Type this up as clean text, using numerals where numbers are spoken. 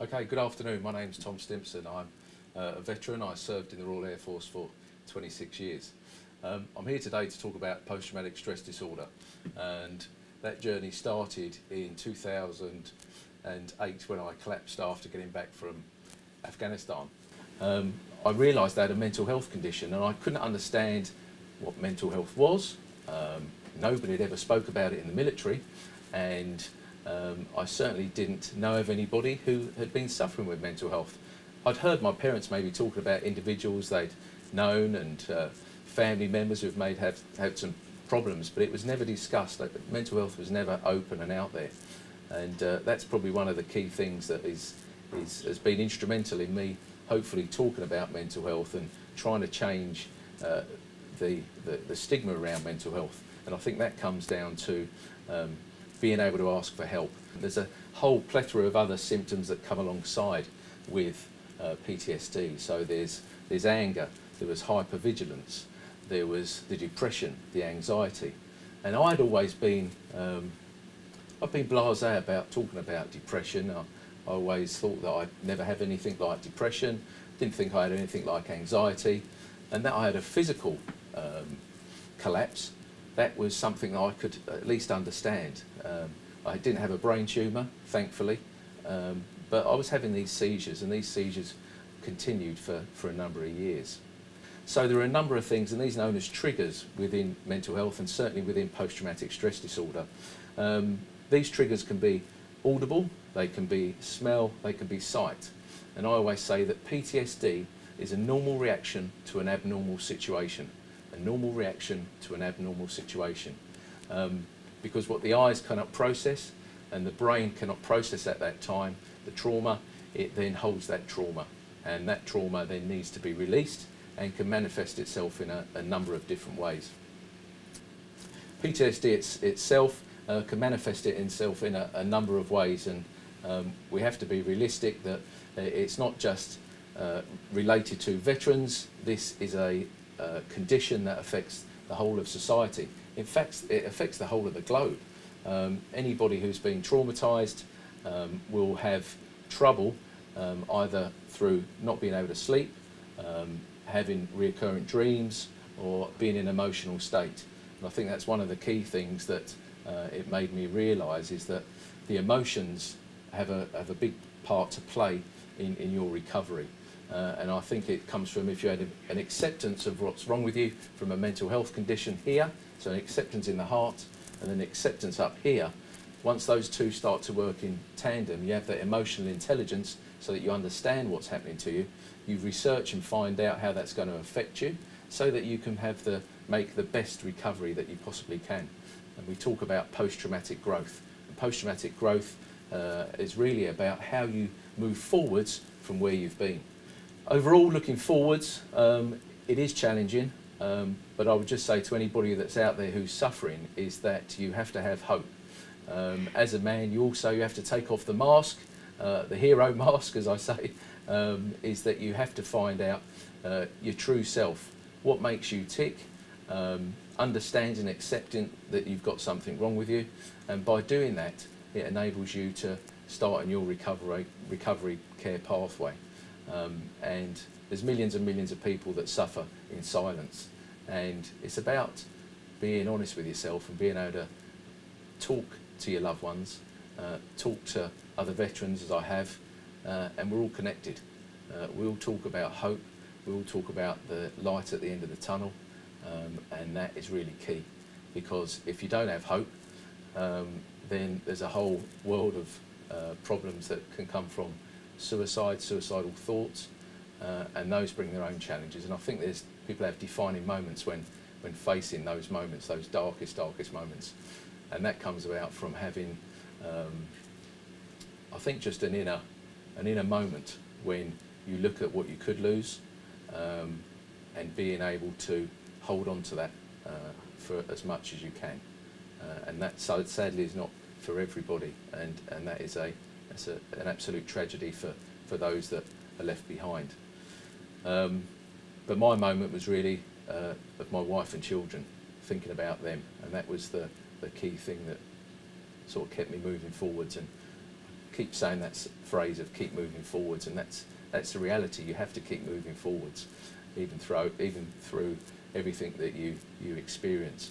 Okay, good afternoon. My name's Tom Stimpson. I'm a veteran. I served in the Royal Air Force for 26 years. I'm here today to talk about post-traumatic stress disorder, and that journey started in 2008 when I collapsed after getting back from Afghanistan. I realised I had a mental health condition and I couldn't understand what mental health was. Nobody had ever spoke about it in the military, and I certainly didn't know of anybody who had been suffering with mental health. I'd heard my parents maybe talking about individuals they'd known and family members who've had some problems, but it was never discussed. Like, mental health was never open and out there, and that's probably one of the key things that has been instrumental in me hopefully talking about mental health and trying to change the stigma around mental health. And I think that comes down to being able to ask for help. There's a whole plethora of other symptoms that come alongside with PTSD. So there's anger, there was hypervigilance, there was the depression, the anxiety. And I'd always been, I've been blasé about talking about depression. I always thought that I'd never have anything like depression, didn't think I had anything like anxiety, and that I had a physical collapse. That was something that I could at least understand. I didn't have a brain tumour, thankfully, but I was having these seizures, and these seizures continued for a number of years. So there are a number of things, and these are known as triggers within mental health and certainly within post-traumatic stress disorder. These triggers can be audible, they can be smell, they can be sight. And I always say that PTSD is a normal reaction to an abnormal situation. A normal reaction to an abnormal situation, because what the eyes cannot process and the brain cannot process at that time, the trauma, it then holds that trauma, and that trauma then needs to be released and can manifest itself in a number of different ways. PTSD itself can manifest itself in a number of ways, and we have to be realistic that it's not just related to veterans. This is a condition that affects the whole of society. In fact, it affects the whole of the globe. Anybody who's been traumatised will have trouble either through not being able to sleep, having recurrent dreams, or being in an emotional state. And I think that's one of the key things that it made me realise, is that the emotions have a big part to play in your recovery. And I think it comes from, if you had an acceptance of what's wrong with you from a mental health condition here, so an acceptance in the heart and an acceptance up here, once those two start to work in tandem, you have that emotional intelligence so that you understand what's happening to you, you research and find out how that's going to affect you so that you can make the best recovery that you possibly can. And we talk about post-traumatic growth. Post-traumatic growth is really about how you move forwards from where you've been. Overall, looking forwards, it is challenging, but I would just say to anybody that's out there who's suffering is that you have to have hope. As a man, you have to take off the mask, the hero mask, as I say, is that you have to find out your true self, what makes you tick, understanding and accepting that you've got something wrong with you, and by doing that, it enables you to start in your recovery care pathway. And there's millions and millions of people that suffer in silence, and it's about being honest with yourself and being able to talk to your loved ones, talk to other veterans as I have, and we're all connected. We all talk about hope, we all talk about the light at the end of the tunnel, and that is really key, because if you don't have hope, then there's a whole world of problems that can come from suicide, suicidal thoughts, and those bring their own challenges. And I think people have defining moments when facing those moments, those darkest moments. And that comes about from having, I think, just an inner moment when you look at what you could lose, and being able to hold on to that for as much as you can. And that, sadly, is not for everybody, and that is an absolute tragedy for those that are left behind. But my moment was really of my wife and children, thinking about them, and that was the key thing that sort of kept me moving forwards. And keep saying that phrase of keep moving forwards, and that's the reality. You have to keep moving forwards, even through everything that you experience.